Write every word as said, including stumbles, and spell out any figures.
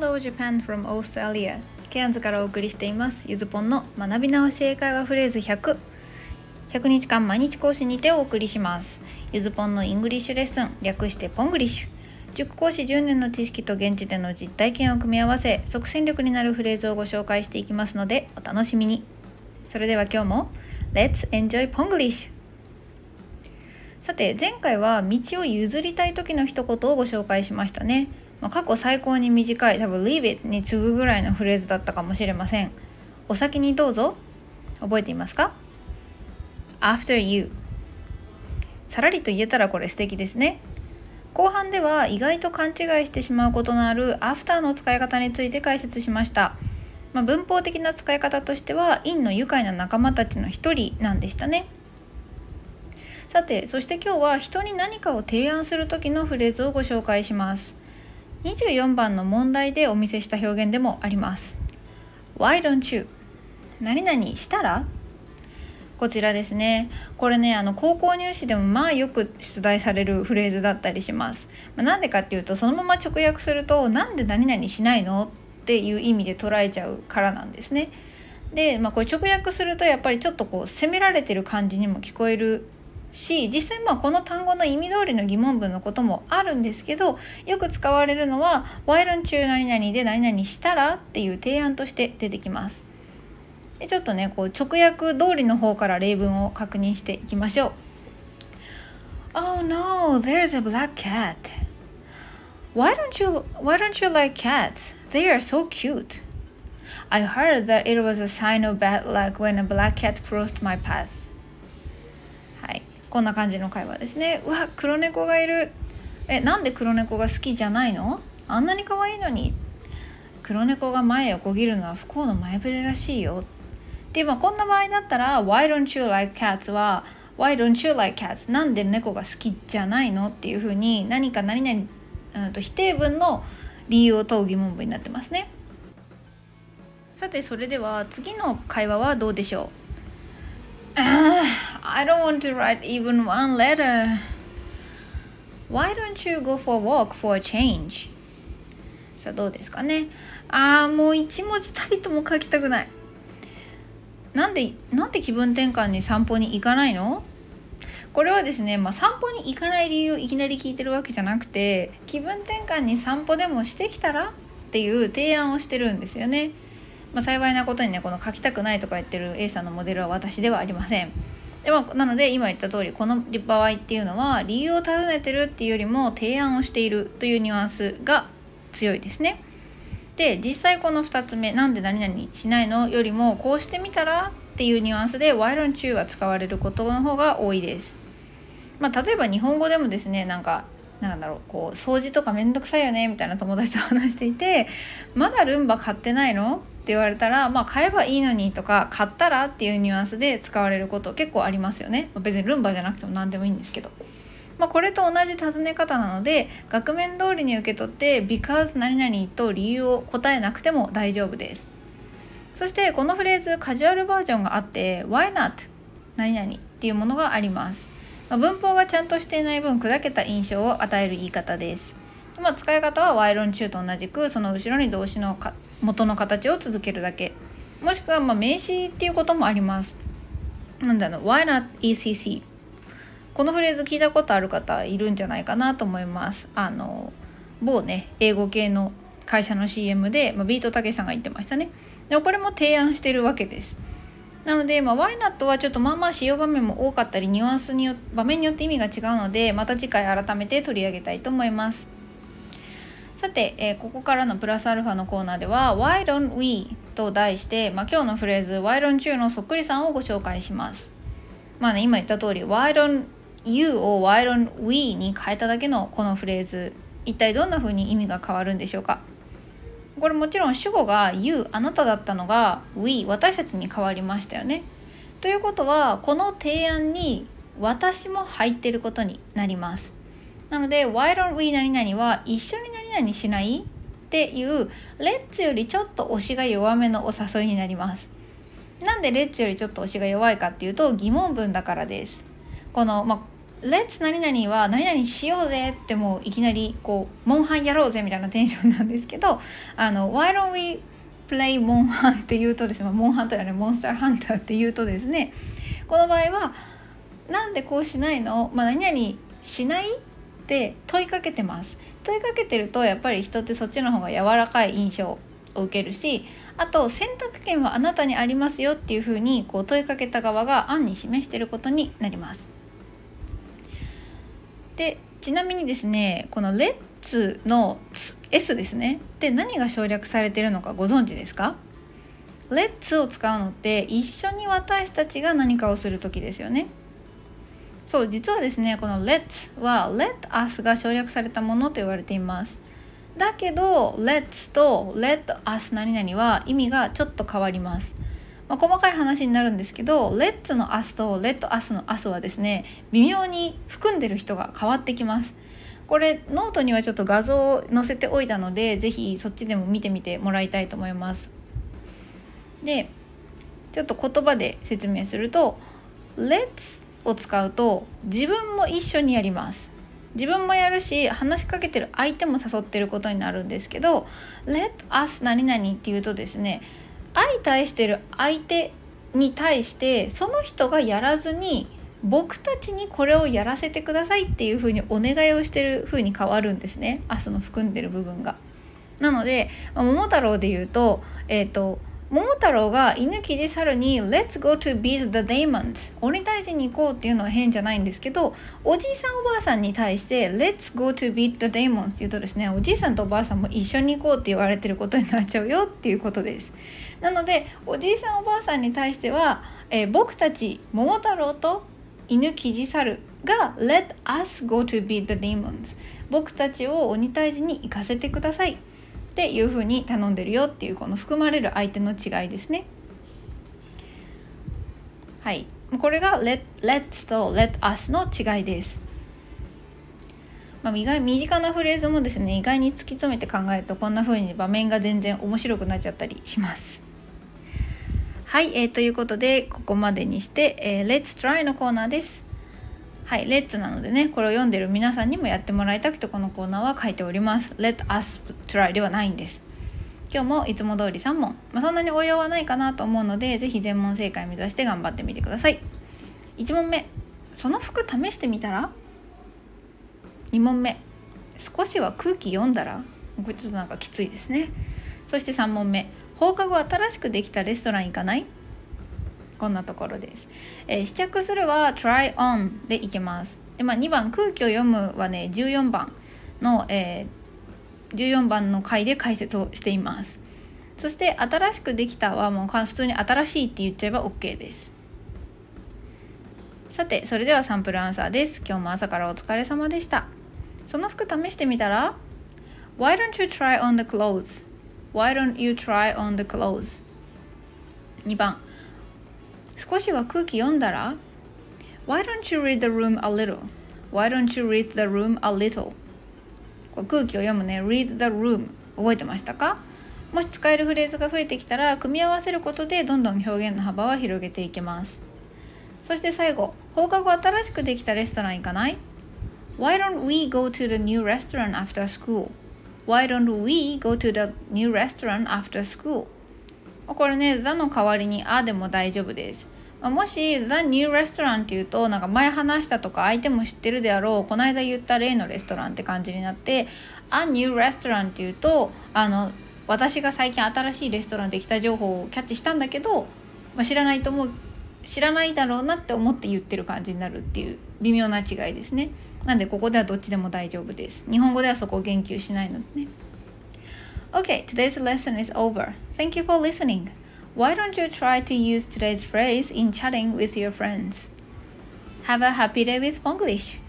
Hello Japan from Australia ケアンズからお送りしていますゆずぽんの学び直し英会話フレーズひゃく ひゃくにちかん毎日講師にてお送りします。ゆずぽんのイングリッシュレッスン、略してポングリッシュ。塾講師じゅうねんの知識と現地での実体験を組み合わせ、即戦力になるフレーズをご紹介していきますのでお楽しみに。それでは今日も Let's enjoy Ponglish。 さて前回は道を譲りたい時の一言をご紹介しましたね。まあ、過去最高に短い、多分 Leave it に次ぐぐらいのフレーズだったかもしれません。お先にどうぞ、覚えていますか？ After you、 さらりと言えたらこれ素敵ですね。後半では意外と勘違いしてしまうことのある After の使い方について解説しました。まあ、文法的な使い方としては In の愉快な仲間たちの一人なんでしたね。さてそして今日は人に何かを提案する時のフレーズをご紹介します。にじゅうよんばんの問題でお見せした表現でもあります。 Why don't you 何々したら、こちらですね。これね、あの高校入試でもまあよく出題されるフレーズだったりします。まあ、なんでかっていうと、そのまま直訳するとなんで何々しないのっていう意味で捉えちゃうからなんですね。で、まあ、これ直訳するとやっぱりちょっとこう責められてる感じにも聞こえるし、実際まあこの単語の意味通りの疑問文のこともあるんですけど、よく使われるのは Why don't you 何々で何々したらっていう提案として出てきます。でちょっとねこう直訳通りの方から例文を確認していきましょう。 Oh no, there's a black cat. Why don't you, why don't you like cats? They are so cute. I heard that it was a sign of bad luck when a black cat crossed my path.こんな感じの会話ですね。うわ、黒猫がいる。え、なんで黒猫が好きじゃないの？あんなに可愛いのに。黒猫が前をこぎるのは不幸の前触れらしいよ。で、まあこんな場合だったら Why don't you like cats は Why don't you like cats なんで猫が好きじゃないのっていう風に何か何々、うん、と否定文の理由を問う疑問文になってますね。さてそれでは次の会話はどうでしょう。あーI don't want to write even one letter. Why don't you go for a walk for a change? さあどうですかね。ああもう一文字たりとも書きたくない。なんでなんで気分転換に散歩に行かないの？これはですね、まあ、散歩に行かない理由をいきなり聞いてるわけじゃなくて、気分転換に散歩でもしてきたらっていう提案をしてるんですよね。まあ、幸いなことにねこの書きたくないとか言ってる A さんのモデルは私ではありません。でまあ、なので今言った通りこの場合っていうのは理由を尋ねてるっていうよりも提案をしているというニュアンスが強いですね。で実際このふたつめなんで何々しないのよりもこうしてみたらっていうニュアンスで Why don't you は使われることの方が多いです。まあ、例えば日本語でもですね、なんかなんだろう、こう掃除とかめんどくさいよねみたいな友達と話していて、まだルンバ買ってないのって言われたら、まあ買えばいいのにとか買ったらっていうニュアンスで使われること結構ありますよね。別にルンバじゃなくても何でもいいんですけど、まあ、これと同じ尋ね方なので額面通りに受け取って because 何々と理由を答えなくても大丈夫です。そしてこのフレーズカジュアルバージョンがあって why not 何々っていうものがあります。文法がちゃんとしていない分砕けた印象を与える言い方です。まあ、使い方は Why don't you と同じくその後ろに動詞のか元の形を続けるだけ、もしくはまあ名詞っていうこともあります。なんだろう Why not イーシーシー このフレーズ聞いたことある方いるんじゃないかなと思います。あの某ね英語系の会社の シーエム で、まあ、ビートたけしさんが言ってましたね。でもこれも提案してるわけです。なので、まあ、Why not はちょっとまあまあ使用場面も多かったりニュアンスによ場面によって意味が違うので、また次回改めて取り上げたいと思います。さて、えー、ここからのプラスアルファのコーナーでは Why don't we と題して、まあ、今日のフレーズ Why don't you のそっくりさんをご紹介します。まあね、今言った通り Why don't you を Why don't we に変えただけのこのフレーズ、一体どんな風に意味が変わるんでしょうか。これもちろん主語が you あなただったのが we 私たちに変わりましたよね。ということはこの提案に私も入っていることになります。なので why don't we 何々は一緒に何々しないっていう let's よりちょっと推しが弱めのお誘いになります。なんで let's よりちょっと推しが弱いかっていうと疑問文だからです。この、まあ Let's 何々は何々しようぜってもういきなりこうモンハンやろうぜみたいなテンションなんですけど、あの Why don't we play モンハンって言うとですね、モンハンというのはモンスターハンターって言うとですね、この場合はなんでこうしないの、まあ、何々しないって問いかけてます。問いかけてるとやっぱり人ってそっちの方が柔らかい印象を受けるし、あと選択権はあなたにありますよっていう風にこう問いかけた側が案に示していることになります。でちなみにですね、このレッツの S ですね、で何が省略されているのかご存知ですか？レッツを使うのって一緒に私たちが何かをする時ですよね。そう、実はですねこのレッツは Let us が省略されたものと言われています。だけど Let's と Let us 何々は意味がちょっと変わります。まあ、細かい話になるんですけど、 Let's の us と Let us の us はですね微妙に含んでる人が変わってきます。これノートにはちょっと画像を載せておいたので、ぜひそっちでも見てみてもらいたいと思います。でちょっと言葉で説明すると、 Let's を使うと自分も一緒にやります。自分もやるし話しかけてる相手も誘ってることになるんですけど、 Let us 何々っていうとですね、相対してる相手に対してその人がやらずに僕たちにこれをやらせてくださいっていう風にお願いをしてる風に変わるんですね、明日の含んでる部分が。なので桃太郎で言うと、えっと桃太郎が犬キジ猿に Let's go to beat the demons 鬼退治に行こうっていうのは変じゃないんですけど、おじいさんおばあさんに対して Let's go to beat the demons って言うとですね、おじいさんとおばあさんも一緒に行こうって言われてることになっちゃうよっていうことです。なのでおじいさんおばあさんに対しては、えー、僕たち桃太郎と犬キジ猿が Let us go to beat the demons 僕たちを鬼退治に行かせてくださいっていう風に頼んでるよっていう、この含まれる相手の違いですね。はい、これが let, Let's と Let us の違いです。まあ、意外身近なフレーズもですね、意外に突き詰めて考えるとこんな風に場面が全然面白くなっちゃったりします。はい、えー、ということでここまでにして、えー、Let's try のコーナーです。はい、Let's なのでね、これを読んでる皆さんにもやってもらいたくてこのコーナーは書いております。Let us try ではないんです。今日もいつも通りさん問。まあ、そんなに応用はないかなと思うので、ぜひ全問正解目指して頑張ってみてください。いち問目、その服試してみたら？に問目、少しは空気読んだら？これちょっとなんかきついですね。そしてさん問目、放課後新しくできたレストラン行かない？こんなところです。えー、試着するは try on でいけます。で、まあ、にばん空気を読むはね、じゅうよんばんの、えー、じゅうよんばんの回で解説をしています。そして新しくできたはもう普通に新しいって言っちゃえば OK です。さて、それではサンプルアンサーです。今日も朝からお疲れ様でした。その服試してみたら？ Why don't you try on the clothes? Why don't you try on the clothes? にばん少しは空気読んだら Why don't you read the room a little? Why don't you read the room a little? こう空気を読むね、 read the room 覚えてましたか？もし使えるフレーズが増えてきたら組み合わせることでどんどん表現の幅は広げていけます。そして最後、放課後新しくできたレストラン行かない？ Why don't we go to the new restaurant after school? Why don't we go to the new restaurant after school?これね、ザの代わりにあでも大丈夫です。もしザニューレストランっていうと、なんか前話したとか相手も知ってるであろう、この間言った例のレストランって感じになって、あニューレストランっていうと、あの私が最近新しいレストランで来た情報をキャッチしたんだけど、まあ、知らないと思う、知らないだろうなって思って言ってる感じになるっていう微妙な違いですね。なんでここではどっちでも大丈夫です。日本語ではそこを言及しないのでね。Okay, today's lesson is over. Thank you for listening. Why don't you try to use today's phrase in chatting with your friends? Have a happy day with Ponglish!